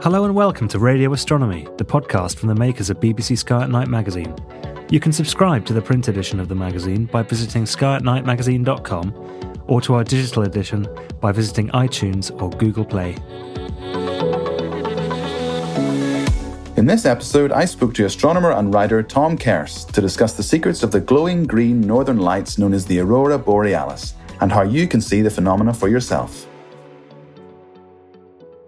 Hello and welcome to Radio Astronomy, the podcast from the makers of BBC Sky at Night magazine. You can subscribe to the print edition of the magazine by visiting skyatnightmagazine.com or to our digital edition by visiting iTunes or Google Play. In this episode, I spoke to astronomer and writer Tom Kerss to discuss the secrets of the glowing green northern lights known as the Aurora Borealis and how you can see the phenomena for yourself.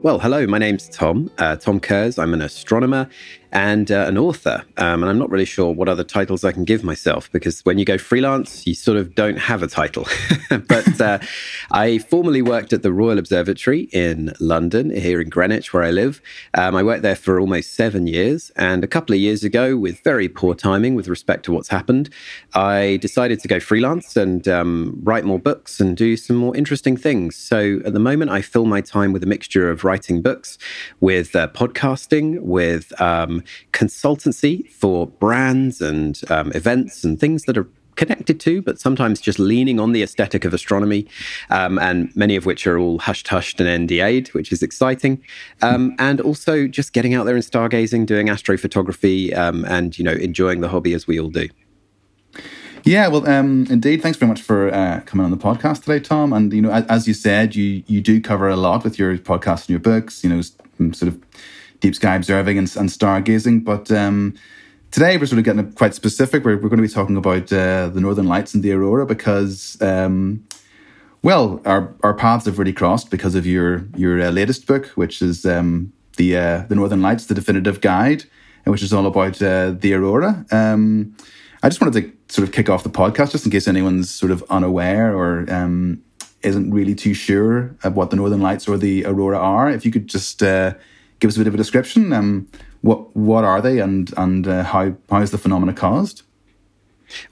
Well, hello, my name's Tom Kerss. I'm an astronomer and an author. And I'm not really sure what other titles I can give myself, because when you go freelance, you sort of don't have a title. But I formerly worked at the Royal Observatory in London, here in Greenwich, where I live. I worked there for almost 7 years. And a couple of years ago, with very poor timing with respect to what's happened, I decided to go freelance and write more books and do some more interesting things. So at the moment, I fill my time with a mixture of writing books, with podcasting, with consultancy for brands and events and things that are connected to, but sometimes just leaning on the aesthetic of astronomy, and many of which are all hushed and NDA'd, which is exciting. And also just getting out there and stargazing, doing astrophotography, and, you know, enjoying the hobby as we all do. Yeah, well, indeed. Thanks very much for coming on the podcast today, Tom. And, you know, as you said, you do cover a lot with your podcast and your books, you know, sort of deep sky observing and stargazing. But today we're sort of getting quite specific. We're going to be talking about the Northern Lights and the Aurora because, well, our paths have really crossed because of your latest book, which is the Northern Lights, The Definitive Guide, which is all about the Aurora. I just wanted to sort of kick off the podcast just in case anyone's sort of unaware or isn't really too sure of what the Northern Lights or the Aurora are. If you could just give us a bit of a description, what are they and how is the phenomena caused?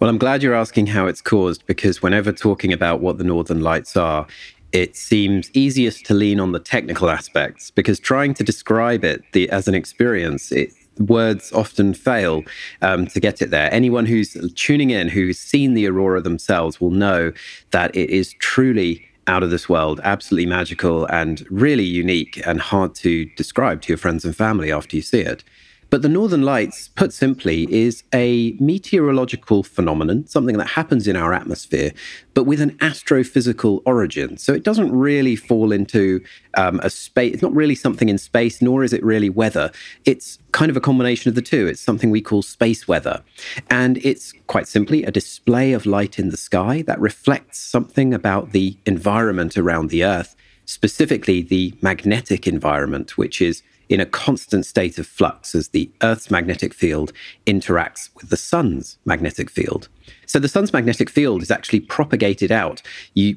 Well, I'm glad you're asking how it's caused, because whenever talking about what the Northern Lights are, it seems easiest to lean on the technical aspects, because trying to describe it as an experience, words often fail to get it there. Anyone who's tuning in, who's seen the Aurora themselves, will know that it is truly out of this world, absolutely magical and really unique and hard to describe to your friends and family after you see it. But the Northern Lights, put simply, is a meteorological phenomenon, something that happens in our atmosphere, but with an astrophysical origin. So it doesn't really fall into a space. It's not really something in space, nor is it really weather. It's kind of a combination of the two. It's something we call space weather. And it's quite simply a display of light in the sky that reflects something about the environment around the Earth, specifically the magnetic environment, which is in a constant state of flux as the Earth's magnetic field interacts with the sun's magnetic field. So the sun's magnetic field is actually propagated out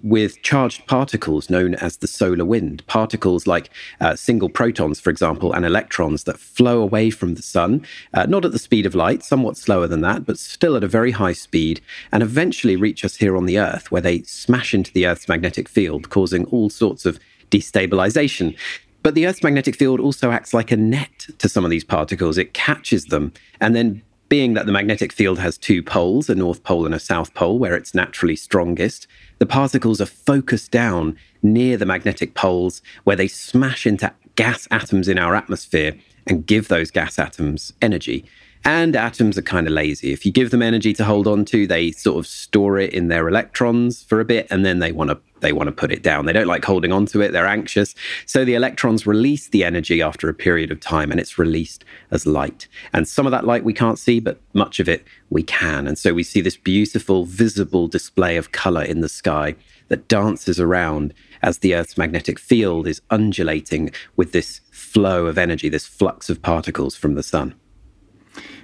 with charged particles known as the solar wind, particles like single protons, for example, and electrons that flow away from the sun, not at the speed of light, somewhat slower than that, but still at a very high speed, and eventually reach us here on the Earth, where they smash into the Earth's magnetic field, causing all sorts of destabilization. But the Earth's magnetic field also acts like a net to some of these particles. It catches them. And then, being that the magnetic field has two poles, a north pole and a south pole, where it's naturally strongest, the particles are focused down near the magnetic poles, where they smash into gas atoms in our atmosphere and give those gas atoms energy. And atoms are kind of lazy. If you give them energy to hold on to, they sort of store it in their electrons for a bit, and then they want to put it down. They don't like holding on to it. They're anxious. So the electrons release the energy after a period of time, and it's released as light. And some of that light we can't see, but much of it we can. And so we see this beautiful visible display of color in the sky that dances around as the Earth's magnetic field is undulating with this flow of energy, this flux of particles from the sun.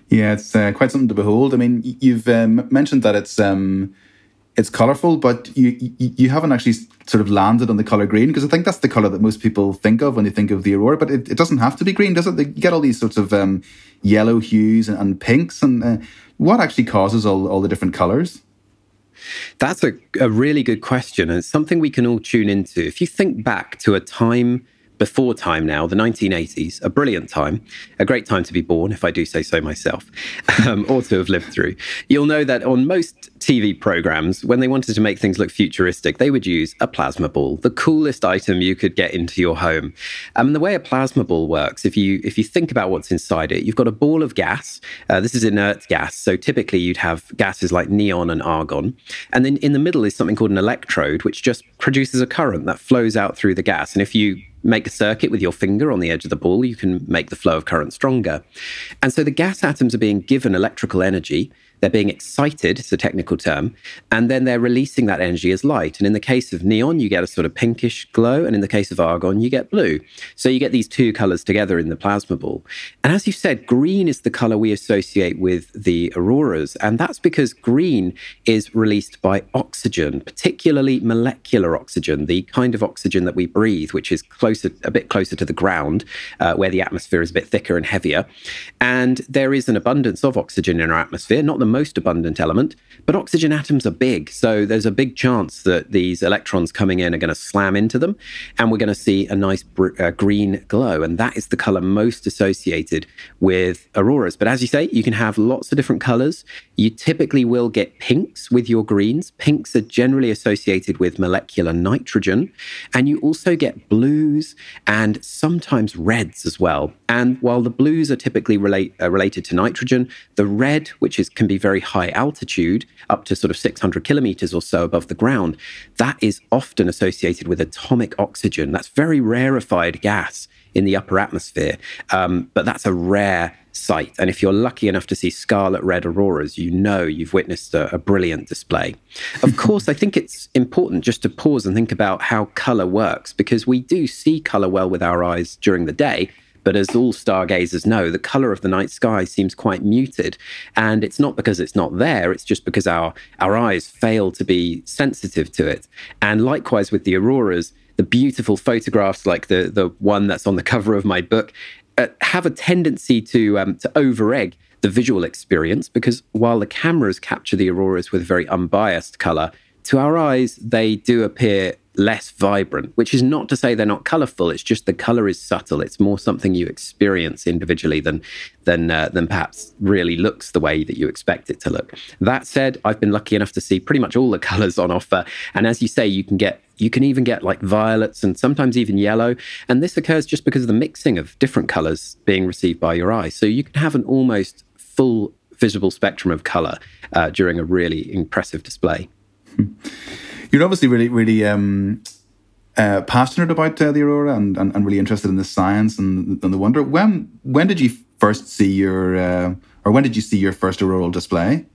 Yeah, it's quite something to behold. I mean, you've mentioned that it's colourful, but you haven't actually sort of landed on the colour green, because I think that's the colour that most people think of when they think of the aurora, but it doesn't have to be green, does it? You get all these sorts of yellow hues and pinks, and what actually causes all the different colours? That's a really good question, and it's something we can all tune into. If you think back to a time before time now, the 1980s, a brilliant time, a great time to be born, if I do say so myself, or to have lived through. You'll know that on most TV programs, when they wanted to make things look futuristic, they would use a plasma ball, the coolest item you could get into your home. And the way a plasma ball works, if you think about what's inside it, you've got a ball of gas. This is inert gas, so typically you'd have gases like neon and argon. And then in the middle is something called an electrode, which just produces a current that flows out through the gas. And if you make a circuit with your finger on the edge of the ball, you can make the flow of current stronger. And so the gas atoms are being given electrical energy. They're being excited, it's a technical term, and then they're releasing that energy as light. And in the case of neon, you get a sort of pinkish glow, and in the case of argon, you get blue. So you get these two colors together in the plasma ball. And as you said, green is the color we associate with the auroras, and that's because green is released by oxygen, particularly molecular oxygen, the kind of oxygen that we breathe, which is a bit closer to the ground, where the atmosphere is a bit thicker and heavier. And there is an abundance of oxygen in our atmosphere, not the most abundant element, but oxygen atoms are big. So there's a big chance that these electrons coming in are going to slam into them, and we're going to see a nice green glow. And that is the color most associated with auroras. But as you say, you can have lots of different colors. You typically will get pinks with your greens. Pinks are generally associated with molecular nitrogen. And you also get blues and sometimes reds as well. And while the blues are typically related to nitrogen, the red, which can be very high altitude, up to sort of 600 kilometers or so above the ground, that is often associated with atomic oxygen. That's very rarefied gas in the upper atmosphere, but that's a rare sight. And if you're lucky enough to see scarlet red auroras, you know you've witnessed a brilliant display. Of course, I think it's important just to pause and think about how color works, because we do see color well with our eyes during the day. But as all stargazers know, the colour of the night sky seems quite muted. And it's not because it's not there, it's just because our eyes fail to be sensitive to it. And likewise with the auroras, the beautiful photographs like the one that's on the cover of my book have a tendency to over-egg the visual experience, because while the cameras capture the auroras with a very unbiased colour, to our eyes, they do appear less vibrant, which is not to say they're not colourful. It's just the colour is subtle. It's more something you experience individually than perhaps really looks the way that you expect it to look. That said, I've been lucky enough to see pretty much all the colours on offer. And as you say, you can even get like violets and sometimes even yellow. And this occurs just because of the mixing of different colours being received by your eye. So you can have an almost full visible spectrum of colour during a really impressive display. You're obviously really, really passionate about the aurora and really interested in the science and the wonder. When did you first see your first auroral display?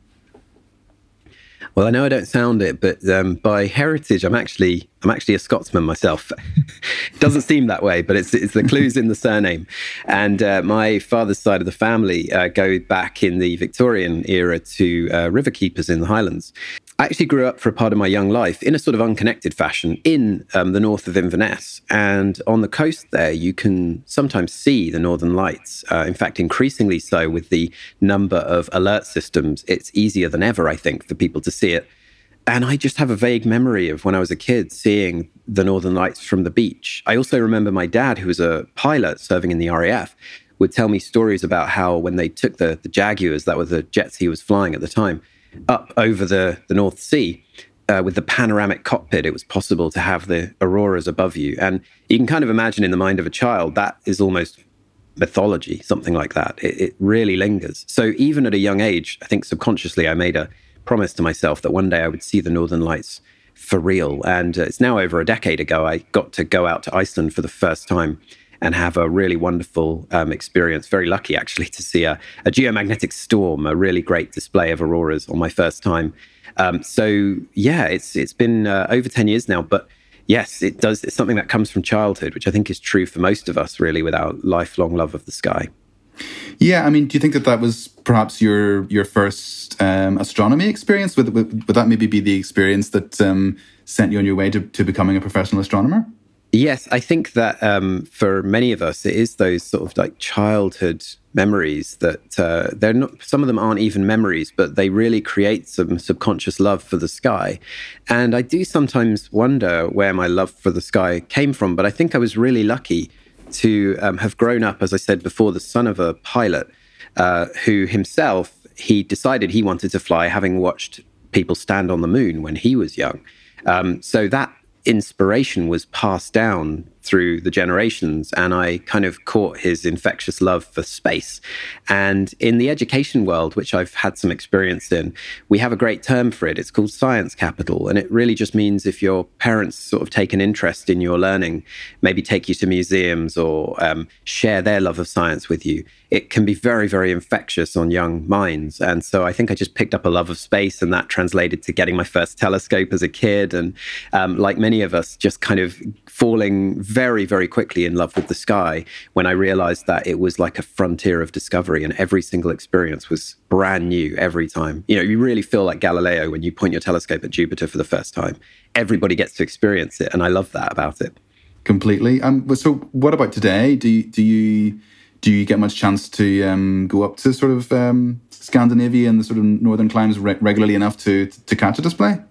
Well, I know I don't sound it, but by heritage, I'm actually a Scotsman myself. It doesn't seem that way, but it's the clues in the surname. And my father's side of the family go back in the Victorian era to river keepers in the Highlands. I actually grew up for a part of my young life in a sort of unconnected fashion in the north of Inverness. And on the coast there, you can sometimes see the Northern Lights. In fact, increasingly so with the number of alert systems, it's easier than ever, I think, for people to see it. And I just have a vague memory of when I was a kid seeing the Northern Lights from the beach. I also remember my dad, who was a pilot serving in the RAF, would tell me stories about how when they took the Jaguars, that were the jets he was flying at the time, up over the North Sea, with the panoramic cockpit, it was possible to have the auroras above you. And you can kind of imagine in the mind of a child, that is almost mythology, something like that. It really lingers. So even at a young age, I think subconsciously I made a promise to myself that one day I would see the Northern Lights for real. And it's now over a decade ago, I got to go out to Iceland for the first time and have a really wonderful experience. Very lucky, actually, to see a geomagnetic storm, a really great display of auroras on my first time. So, yeah, it's been over 10 years now. But yes, it does. It's something that comes from childhood, which I think is true for most of us, really, with our lifelong love of the sky. Yeah, I mean, do you think that was perhaps your first astronomy experience? Would that maybe be the experience that sent you on your way to becoming a professional astronomer? Yes, I think that for many of us, it is those sort of like childhood memories that they're not, some of them aren't even memories, but they really create some subconscious love for the sky. And I do sometimes wonder where my love for the sky came from, but I think I was really lucky to have grown up, as I said before, the son of a pilot who himself, he decided he wanted to fly, having watched people stand on the moon when he was young. So that inspiration was passed down through the generations, and I kind of caught his infectious love for space. And in the education world, which I've had some experience in, we have a great term for it. It's called science capital. And it really just means if your parents sort of take an interest in your learning, maybe take you to museums or share their love of science with you, it can be very, very infectious on young minds. And so I think I just picked up a love of space, and that translated to getting my first telescope as a kid. And like many of us, just kind of falling very, very quickly in love with the sky when I realized that it was like a frontier of discovery, and every single experience was brand new every time. You know, you really feel like Galileo when you point your telescope at Jupiter for the first time. Everybody gets to experience it, and I love that about it. Completely. So what about today? Do you get much chance to go up to sort of Scandinavia and the sort of northern climes regularly enough to catch a display?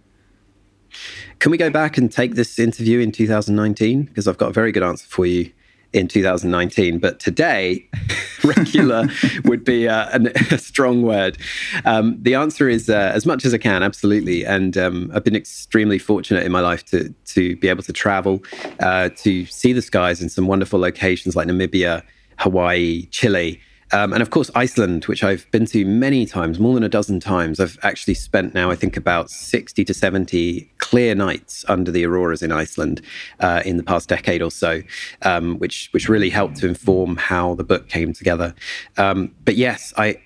Can we go back and take this interview in 2019? Because I've got a very good answer for you in 2019. But today, regular would be a strong word. The answer is as much as I can, absolutely. And I've been extremely fortunate in my life to be able to travel, to see the skies in some wonderful locations like Namibia, Hawaii, Chile, and of course, Iceland, which I've been to many times, more than a dozen times. I've actually spent now, I think, about 60 to 70 clear nights under the auroras in Iceland in the past decade or so, which really helped to inform how the book came together. But yes, I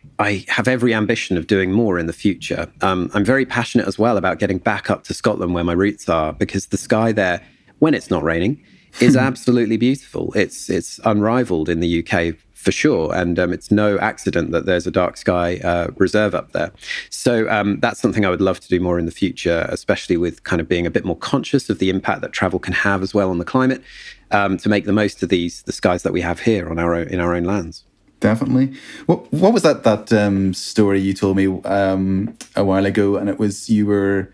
have every ambition of doing more in the future. I'm very passionate as well about getting back up to Scotland, where my roots are, because the sky there, when it's not raining, is absolutely beautiful. It's unrivaled in the UK, for sure. And it's no accident that there's a dark sky reserve up there. So that's something I would love to do more in the future, especially with kind of being a bit more conscious of the impact that travel can have as well on the climate, to make the most of the skies that we have here on our own lands. Definitely. What was that story you told me a while ago? And it was you were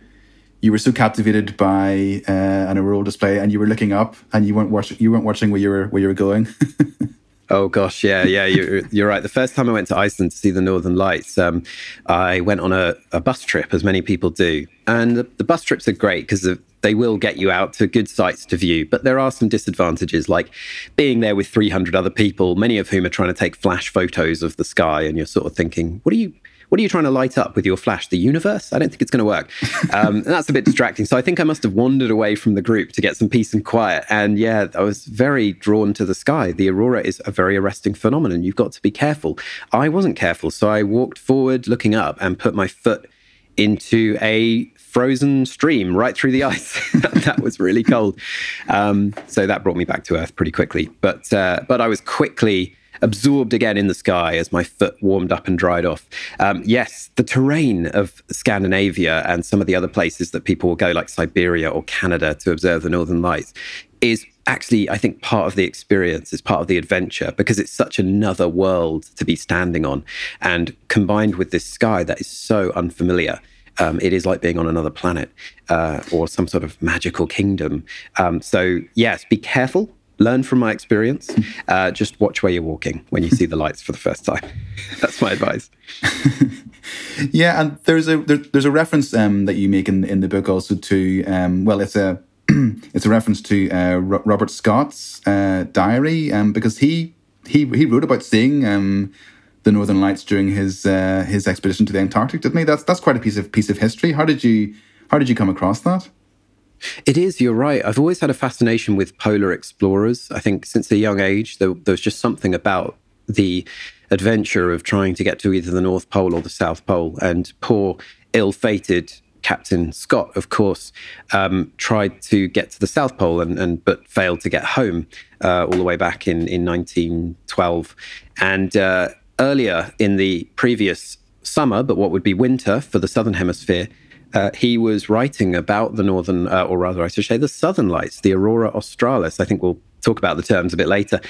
so captivated by an auroral display, and you were looking up, and you weren't watching where you were going. Oh, gosh, yeah, you're right. The first time I went to Iceland to see the Northern Lights, I went on a bus trip, as many people do. And the bus trips are great because they will get you out to good sites to view. But there are some disadvantages, like being there with 300 other people, many of whom are trying to take flash photos of the sky. And you're sort of thinking, what are you trying to light up with your flash? The universe? I don't think it's going to work. And that's a bit distracting. So I think I must have wandered away from the group to get some peace and quiet. And yeah, I was very drawn to the sky. The aurora is a very arresting phenomenon. You've got to be careful. I wasn't careful. So I walked forward looking up and put my foot into a frozen stream right through the ice. That was really cold. So that brought me back to Earth pretty quickly. But I was quickly absorbed again in the sky as my foot warmed up and dried off. Yes, the terrain of Scandinavia and some of the other places that people will go, like Siberia or Canada, to observe the Northern Lights is actually, I think, part of the experience, is part of the adventure, because it's such another world to be standing on. And combined with this sky that is so unfamiliar, it is like being on another planet or some sort of magical kingdom. So yes, be careful. Learn from my experience. Just watch where you're walking when you see the lights for the first time. That's my advice. Yeah, and there's a reference that you make in the book also to it's a reference to Robert Scott's diary, because he wrote about seeing the Northern Lights during his expedition to the Antarctic, didn't he? That's quite a piece of history. How did you come across that? It is, you're right. I've always had a fascination with polar explorers. I think since a young age, there was just something about the adventure of trying to get to either the North Pole or the South Pole. And poor, ill-fated Captain Scott, of course, tried to get to the South Pole but failed to get home all the way back in 1912. And earlier in the previous summer, but what would be winter for the Southern Hemisphere, he was writing about the northern, or rather I should say the southern lights, the Aurora Australis. I think we'll talk about the terms a bit later,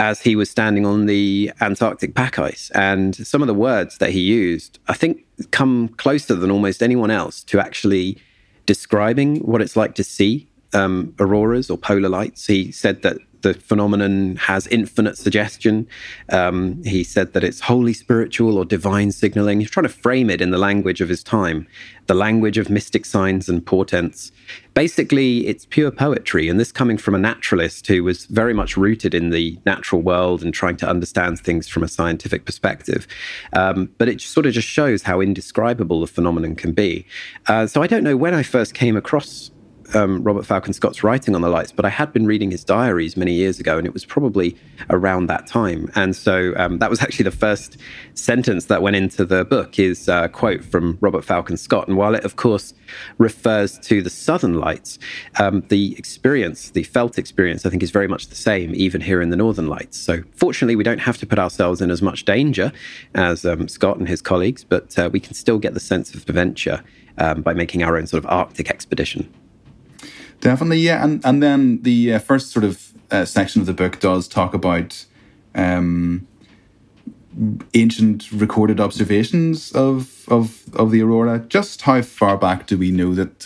as he was standing on the Antarctic pack ice. And some of the words that he used, I think, come closer than almost anyone else to actually describing what it's like to see auroras or polar lights. He said that the phenomenon has infinite suggestion. He said that it's wholly spiritual or divine signaling. He's trying to frame it in the language of his time, the language of mystic signs and portents. Basically, it's pure poetry. And this coming from a naturalist who was very much rooted in the natural world and trying to understand things from a scientific perspective. But it sort of just shows how indescribable the phenomenon can be. So I don't know when I first came across Robert Falcon Scott's writing on the lights, but I had been reading his diaries many years ago, and it was probably around that time. And so that was actually the first sentence that went into the book, is a quote from Robert Falcon Scott. And while it, of course, refers to the Southern Lights, the experience, the felt experience, I think is very much the same, even here in the Northern Lights. So fortunately, we don't have to put ourselves in as much danger as Scott and his colleagues, but we can still get the sense of adventure by making our own sort of Arctic expedition. Definitely, yeah. And then the first sort of section of the book does talk about ancient recorded observations of the aurora. Just how far back do we know that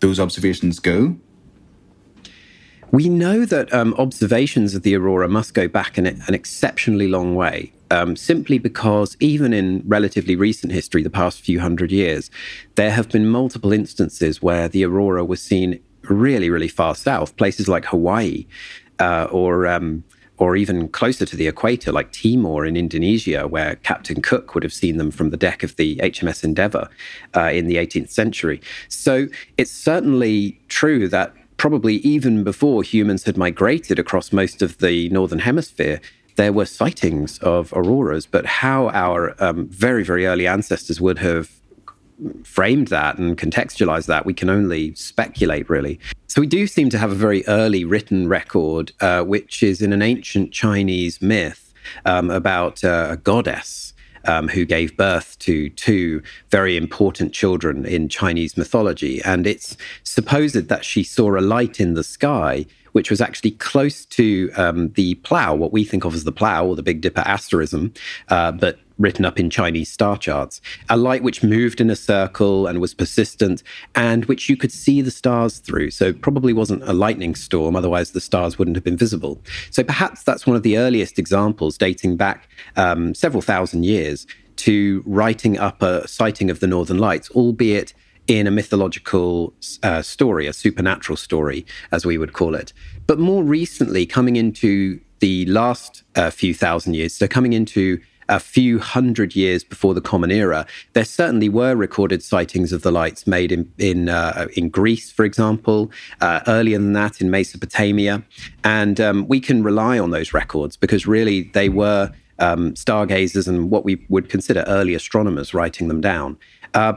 those observations go? We know that observations of the aurora must go back an exceptionally long way, simply because even in relatively recent history, the past few hundred years, there have been multiple instances where the aurora was seen really, really far south, places like Hawaii, or even closer to the equator, like Timor in Indonesia, where Captain Cook would have seen them from the deck of the HMS Endeavour in the 18th century. So it's certainly true that probably even before humans had migrated across most of the Northern Hemisphere, there were sightings of auroras. But how our very, very early ancestors would have framed that and contextualized that, we can only speculate, really. So we do seem to have a very early written record, which is in an ancient Chinese myth about a goddess who gave birth to two very important children in Chinese mythology. And it's supposed that she saw a light in the sky, which was actually close to the plough, what we think of as the plough, or the Big Dipper asterism, but written up in Chinese star charts. A light which moved in a circle and was persistent, and which you could see the stars through. So it probably wasn't a lightning storm, otherwise the stars wouldn't have been visible. So perhaps that's one of the earliest examples, dating back several thousand years, to writing up a sighting of the Northern Lights, albeit in a mythological story, a supernatural story, as we would call it. But more recently, coming into the last few thousand years, so coming into a few hundred years before the Common Era, there certainly were recorded sightings of the lights made in Greece, for example, earlier than that in Mesopotamia. And we can rely on those records because really they were stargazers and what we would consider early astronomers writing them down.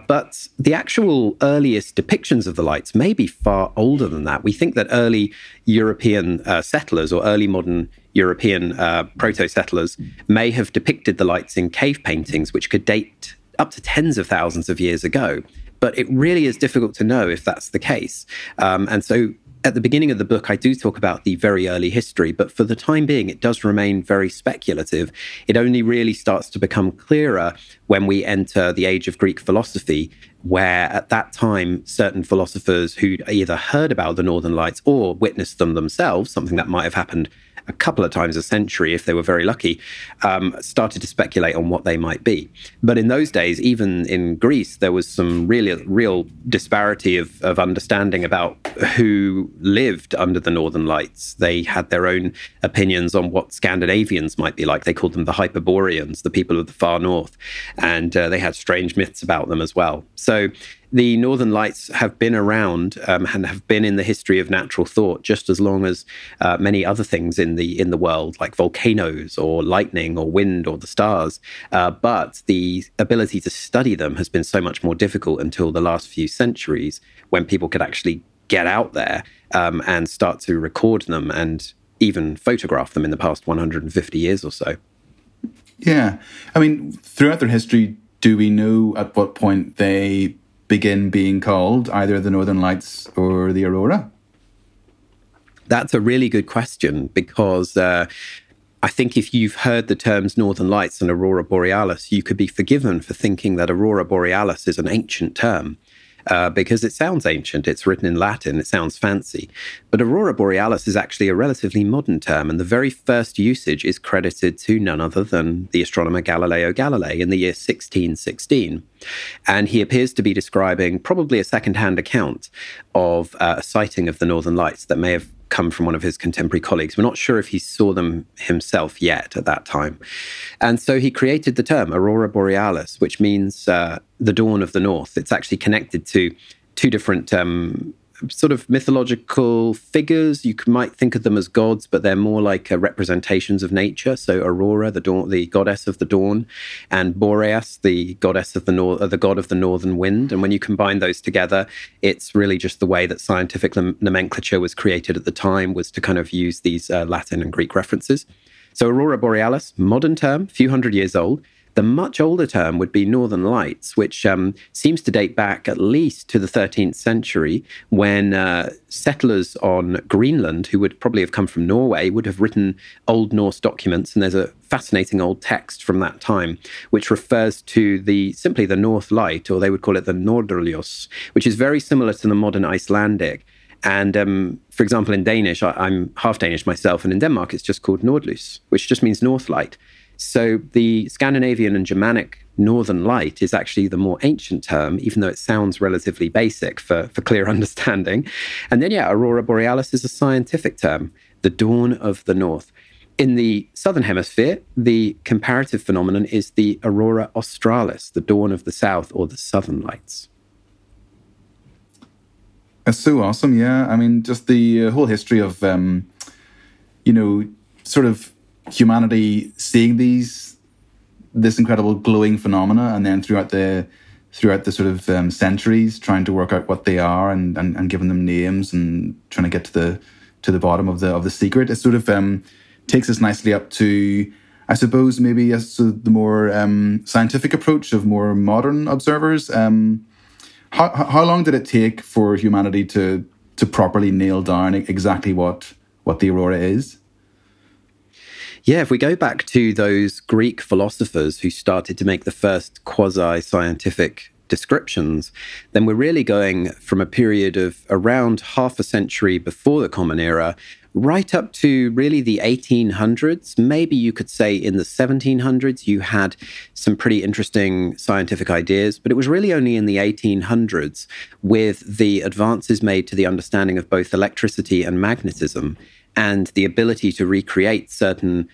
But the actual earliest depictions of the lights may be far older than that. We think that early European settlers or early modern European proto-settlers may have depicted the lights in cave paintings, which could date up to tens of thousands of years ago. But it really is difficult to know if that's the case. And so at the beginning of the book, I do talk about the very early history, but for the time being, it does remain very speculative. It only really starts to become clearer when we enter the age of Greek philosophy, where at that time, certain philosophers who'd either heard about the Northern Lights or witnessed them themselves, something that might have happened a couple of times a century if they were very lucky, started to speculate on what they might be. But in those days, even in Greece, there was some real disparity of understanding about who lived under the Northern Lights. They had their own opinions on what Scandinavians might be like. They called them the Hyperboreans, the people of the far north, and they had strange myths about them as well. So the Northern Lights have been around and have been in the history of natural thought just as long as many other things in the world, like volcanoes or lightning or wind or the stars. But the ability to study them has been so much more difficult until the last few centuries, when people could actually get out there and start to record them and even photograph them in the past 150 years or so. Yeah. I mean, throughout their history, do we know at what point they begin being called either the Northern Lights or the Aurora? That's a really good question, because I think if you've heard the terms Northern Lights and Aurora Borealis, you could be forgiven for thinking that Aurora Borealis is an ancient term, because it sounds ancient. It's written in Latin. It sounds fancy. But Aurora Borealis is actually a relatively modern term, and the very first usage is credited to none other than the astronomer Galileo Galilei in the year 1616. And he appears to be describing probably a second-hand account of a sighting of the Northern Lights that may have come from one of his contemporary colleagues. We're not sure if he saw them himself yet at that time. And so he created the term Aurora Borealis, which means the dawn of the north. It's actually connected to two different sort of mythological figures. You might think of them as gods, but they're more like representations of nature. So Aurora, the goddess of the dawn, and Boreas, the goddess of the god of the northern wind. And when you combine those together, it's really just the way that scientific nomenclature was created at the time, was to kind of use these Latin and Greek references. So Aurora Borealis, modern term, few hundred years old. The much older term would be Northern Lights, which seems to date back at least to the 13th century, when settlers on Greenland, who would probably have come from Norway, would have written Old Norse documents. And there's a fascinating old text from that time, which refers to simply the North Light, or they would call it the Norderljus, which is very similar to the modern Icelandic. And for example, in Danish, I'm half Danish myself, and in Denmark, it's just called Nordlys, which just means North Light. So the Scandinavian and Germanic Northern Light is actually the more ancient term, even though it sounds relatively basic for clear understanding. And then, Aurora Borealis is a scientific term, the dawn of the north. In the southern hemisphere, the comparative phenomenon is the Aurora Australis, the dawn of the south, or the southern lights. That's so awesome, yeah. I mean, just the whole history of, sort of humanity seeing this incredible glowing phenomena, and then throughout the sort of centuries trying to work out what they are and giving them names and trying to get to the bottom of the secret. It sort of takes us nicely up to, I suppose, maybe the more scientific approach of more modern observers. How long did it take for humanity to properly nail down exactly what the aurora is? Yeah, if we go back to those Greek philosophers who started to make the first quasi-scientific descriptions, then we're really going from a period of around half a century before the Common Era right up to really the 1800s. Maybe you could say in the 1700s you had some pretty interesting scientific ideas, but it was really only in the 1800s, with the advances made to the understanding of both electricity and magnetism, and the ability to recreate certain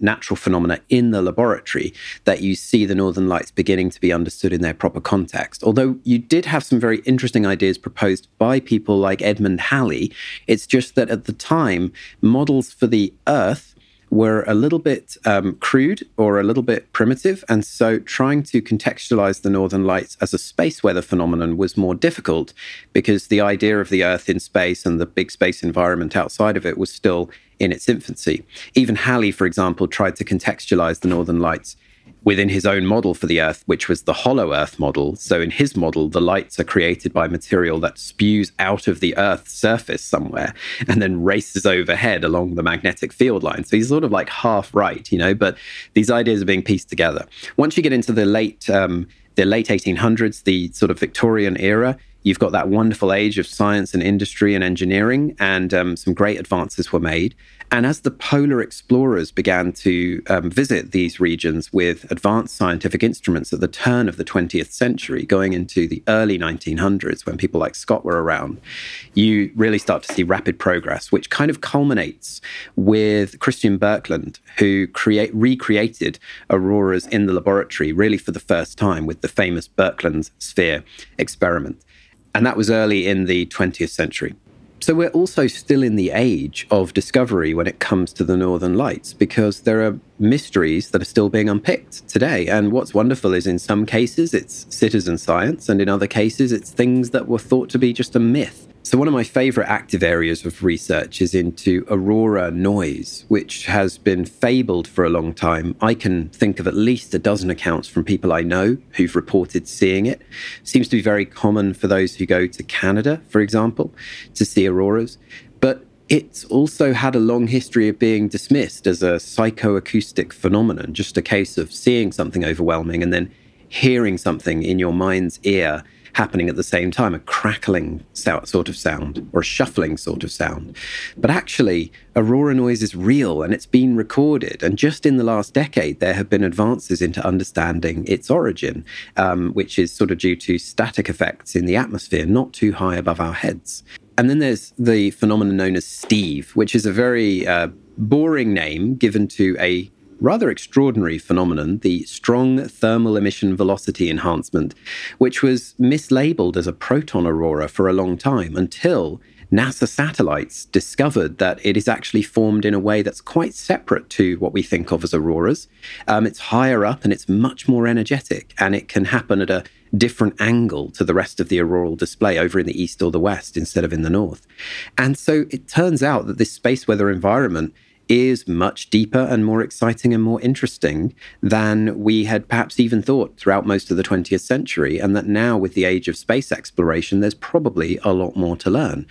natural phenomena in the laboratory, that you see the Northern Lights beginning to be understood in their proper context. Although you did have some very interesting ideas proposed by people like Edmund Halley, it's just that at the time, models for the Earth were a little bit crude or a little bit primitive. And so trying to contextualize the Northern Lights as a space weather phenomenon was more difficult because the idea of the Earth in space and the big space environment outside of it was still in its infancy. Even Halley, for example, tried to contextualize the Northern Lights within his own model for the Earth, which was the hollow Earth model. So in his model, the lights are created by material that spews out of the Earth's surface somewhere and then races overhead along the magnetic field line. So he's sort of like half right, you know, but these ideas are being pieced together. Once you get into the late 1800s, the sort of Victorian era, you've got that wonderful age of science and industry and engineering, and some great advances were made. And as the polar explorers began to visit these regions with advanced scientific instruments at the turn of the 20th century, going into the early 1900s, when people like Scott were around, you really start to see rapid progress, which kind of culminates with Christian Birkeland, who recreated auroras in the laboratory, really for the first time, with the famous Birkeland sphere experiment. And that was early in the 20th century. So we're also still in the age of discovery when it comes to the Northern Lights, because there are mysteries that are still being unpicked today. And what's wonderful is in some cases it's citizen science, and in other cases it's things that were thought to be just a myth. So one of my favorite active areas of research is into aurora noise, which has been fabled for a long time. I can think of at least a dozen accounts from people I know who've reported seeing it. Seems to be very common for those who go to Canada, for example, to see auroras. But it's also had a long history of being dismissed as a psychoacoustic phenomenon, just a case of seeing something overwhelming and then hearing something in your mind's ear happening at the same time, a crackling sort of sound or a shuffling sort of sound. But actually, aurora noise is real and it's been recorded. And just in the last decade, there have been advances into understanding its origin, which is sort of due to static effects in the atmosphere, not too high above our heads. And then there's the phenomenon known as Steve, which is a very boring name given to a rather extraordinary phenomenon, the strong thermal emission velocity enhancement, which was mislabeled as a proton aurora for a long time until NASA satellites discovered that it is actually formed in a way that's quite separate to what we think of as auroras. It's higher up and it's much more energetic, and it can happen at a different angle to the rest of the auroral display over in the east or the west instead of in the north. And so it turns out that this space weather environment is much deeper and more exciting and more interesting than we had perhaps even thought throughout most of the 20th century, and that now with the age of space exploration, there's probably a lot more to learn.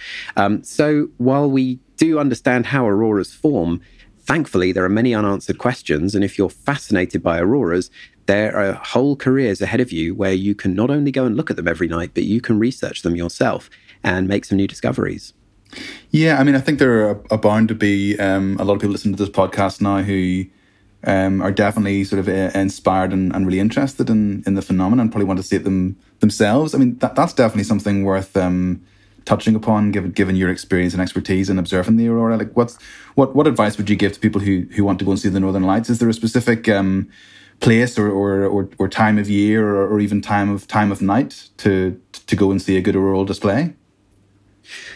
So while we do understand how auroras form, thankfully there are many unanswered questions, and if you're fascinated by auroras, there are whole careers ahead of you where you can not only go and look at them every night, but you can research them yourself and make some new discoveries. Yeah, I mean, I think there are bound to be a lot of people listening to this podcast now who are definitely sort of inspired and really interested in the phenomenon, probably want to see it themselves. I mean, that's definitely something worth touching upon, given your experience and expertise in observing the aurora. Like, what advice would you give to people who want to go and see the Northern Lights? Is there a specific place or time of year or even time of night to go and see a good auroral display?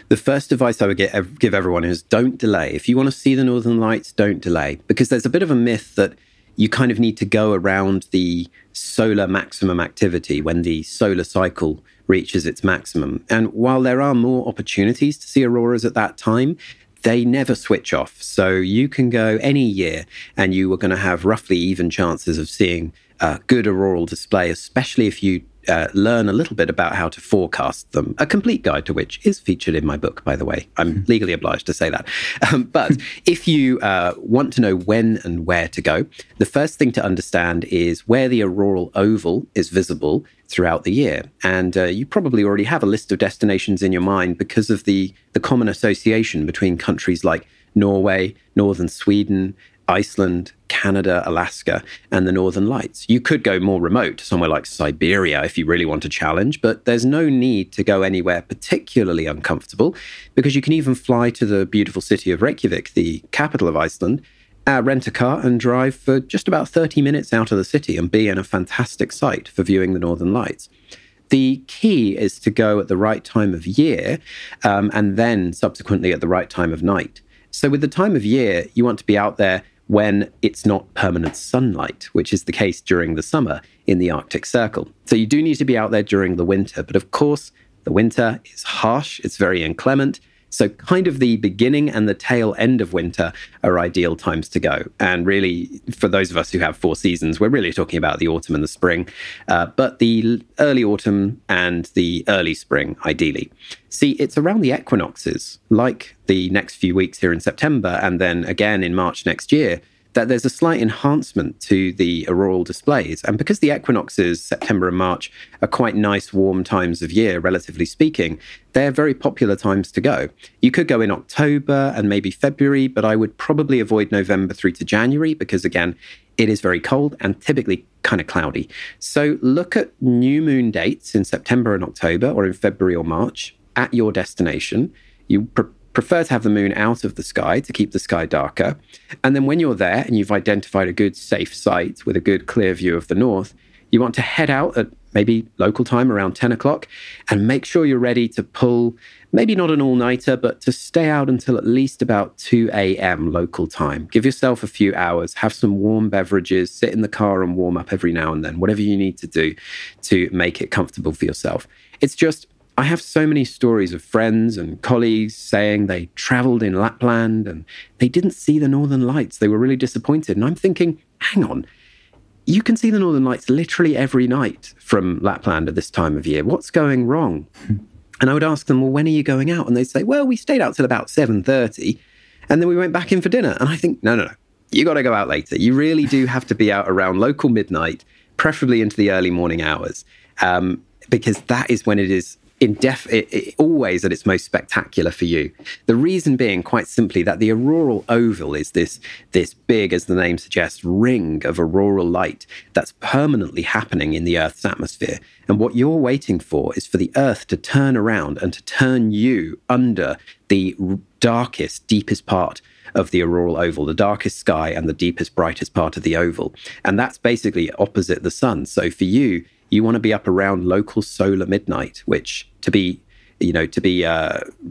The first advice I would give everyone is don't delay. If you want to see the Northern Lights, don't delay, because there's a bit of a myth that you kind of need to go around the solar maximum activity when the solar cycle reaches its maximum. And while there are more opportunities to see auroras at that time, they never switch off. So you can go any year and you are going to have roughly even chances of seeing a good auroral display, especially if you learn a little bit about how to forecast them, a complete guide to which is featured in my book, by the way. I'm legally obliged to say that. But if you want to know when and where to go, the first thing to understand is where the auroral oval is visible throughout the year. And you probably already have a list of destinations in your mind because of the common association between countries like Norway, northern Sweden, Iceland, Canada, Alaska, and the Northern Lights. You could go more remote, somewhere like Siberia, if you really want a challenge, but there's no need to go anywhere particularly uncomfortable, because you can even fly to the beautiful city of Reykjavik, the capital of Iceland, rent a car and drive for just about 30 minutes out of the city and be in a fantastic site for viewing the Northern Lights. The key is to go at the right time of year, and then subsequently at the right time of night. So with the time of year, you want to be out there when it's not permanent sunlight, which is the case during the summer in the Arctic Circle. So you do need to be out there during the winter. But of course, the winter is harsh, it's very inclement. So kind of the beginning and the tail end of winter are ideal times to go. And really, for those of us who have four seasons, we're really talking about the autumn and the spring, but the early autumn and the early spring, ideally. See, it's around the equinoxes, like the next few weeks here in September, and then again in March next year, that there's a slight enhancement to the auroral displays. And because the equinoxes, September and March, are quite nice warm times of year, relatively speaking, they're very popular times to go. You could go in October and maybe February, but I would probably avoid November through to January because, again, it is very cold and typically kind of cloudy. So look at new moon dates in September and October or in February or March at your destination. You prefer to have the moon out of the sky to keep the sky darker. And then when you're there and you've identified a good safe site with a good clear view of the north, you want to head out at maybe local time around 10 o'clock and make sure you're ready to pull, maybe not an all-nighter, but to stay out until at least about 2 a.m. local time. Give yourself a few hours, have some warm beverages, sit in the car and warm up every now and then, whatever you need to do to make it comfortable for yourself. It's just, I have so many stories of friends and colleagues saying they traveled in Lapland and they didn't see the Northern Lights. They were really disappointed. And I'm thinking, hang on, you can see the Northern Lights literally every night from Lapland at this time of year. What's going wrong? And I would ask them, well, when are you going out? And they'd say, well, we stayed out till about 7:30 and then we went back in for dinner. And I think, no, you got to go out later. You really do have to be out around local midnight, preferably into the early morning hours, because that is when it is always at its most spectacular for you. The reason being, quite simply, that the auroral oval is this big, as the name suggests, ring of auroral light that's permanently happening in the Earth's atmosphere. And what you're waiting for is for the Earth to turn around and to turn you under the darkest, deepest part of the auroral oval, the darkest sky and the deepest, brightest part of the oval. And that's basically opposite the sun. So for you, you want to be up around local solar midnight, which to be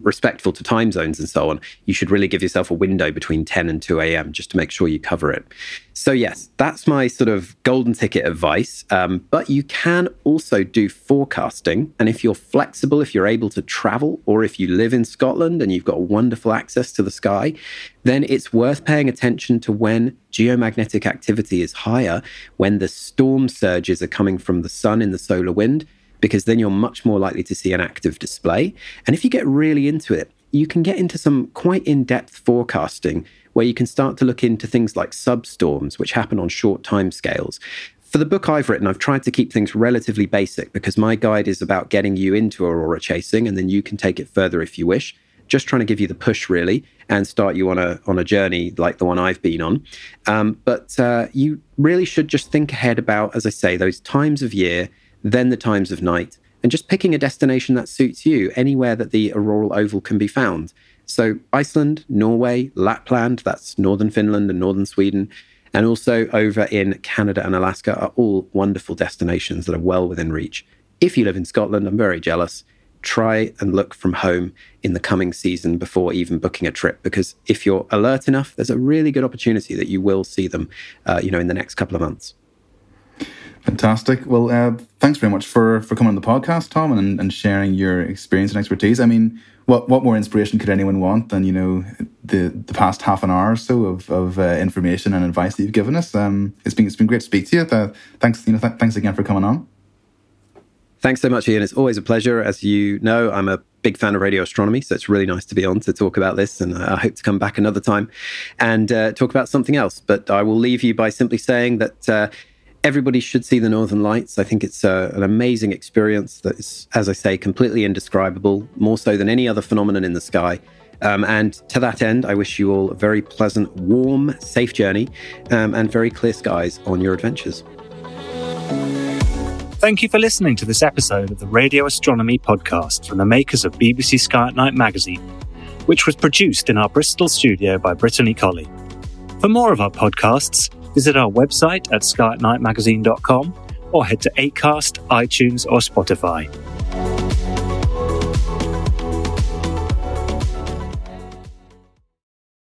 respectful to time zones and so on, you should really give yourself a window between 10 and 2 a.m. just to make sure you cover it. So yes, that's my sort of golden ticket advice. But you can also do forecasting. And if you're flexible, if you're able to travel, or if you live in Scotland and you've got wonderful access to the sky, then it's worth paying attention to when geomagnetic activity is higher, when the storm surges are coming from the sun in the solar wind, because then you're much more likely to see an active display. And if you get really into it, you can get into some quite in-depth forecasting where you can start to look into things like substorms, which happen on short timescales. For the book I've written, I've tried to keep things relatively basic because my guide is about getting you into aurora chasing, and then you can take it further if you wish. Just trying to give you the push, really, and start you on a journey like the one I've been on. But you really should just think ahead about, as I say, those times of year, then the times of night, and just picking a destination that suits you anywhere that the auroral oval can be found. So Iceland, Norway, Lapland, that's northern Finland and northern Sweden, and also over in Canada and Alaska are all wonderful destinations that are well within reach. If you live in Scotland, I'm very jealous. Try and look from home in the coming season before even booking a trip, because if you're alert enough, there's a really good opportunity that you will see them, in the next couple of months. Fantastic. Well, thanks very much for coming on the podcast, Tom, and sharing your experience and expertise. I mean, what more inspiration could anyone want than, the past half an hour or so of information and advice that you've given us? It's been great to speak to you. Thanks again for coming on. Thanks so much, Ian. It's always a pleasure. As you know, I'm a big fan of Radio Astronomy, so it's really nice to be on to talk about this, and I hope to come back another time and talk about something else. But I will leave you by simply saying that everybody should see the Northern Lights. I think it's an amazing experience that is, as I say, completely indescribable, more so than any other phenomenon in the sky. And to that end, I wish you all a very pleasant, warm, safe journey, and very clear skies on your adventures. Thank you for listening to this episode of the Radio Astronomy Podcast from the makers of BBC Sky at Night magazine, which was produced in our Bristol studio by Brittany Colley. For more of our podcasts, visit our website at skyatnightmagazine.com or head to Acast, iTunes or Spotify.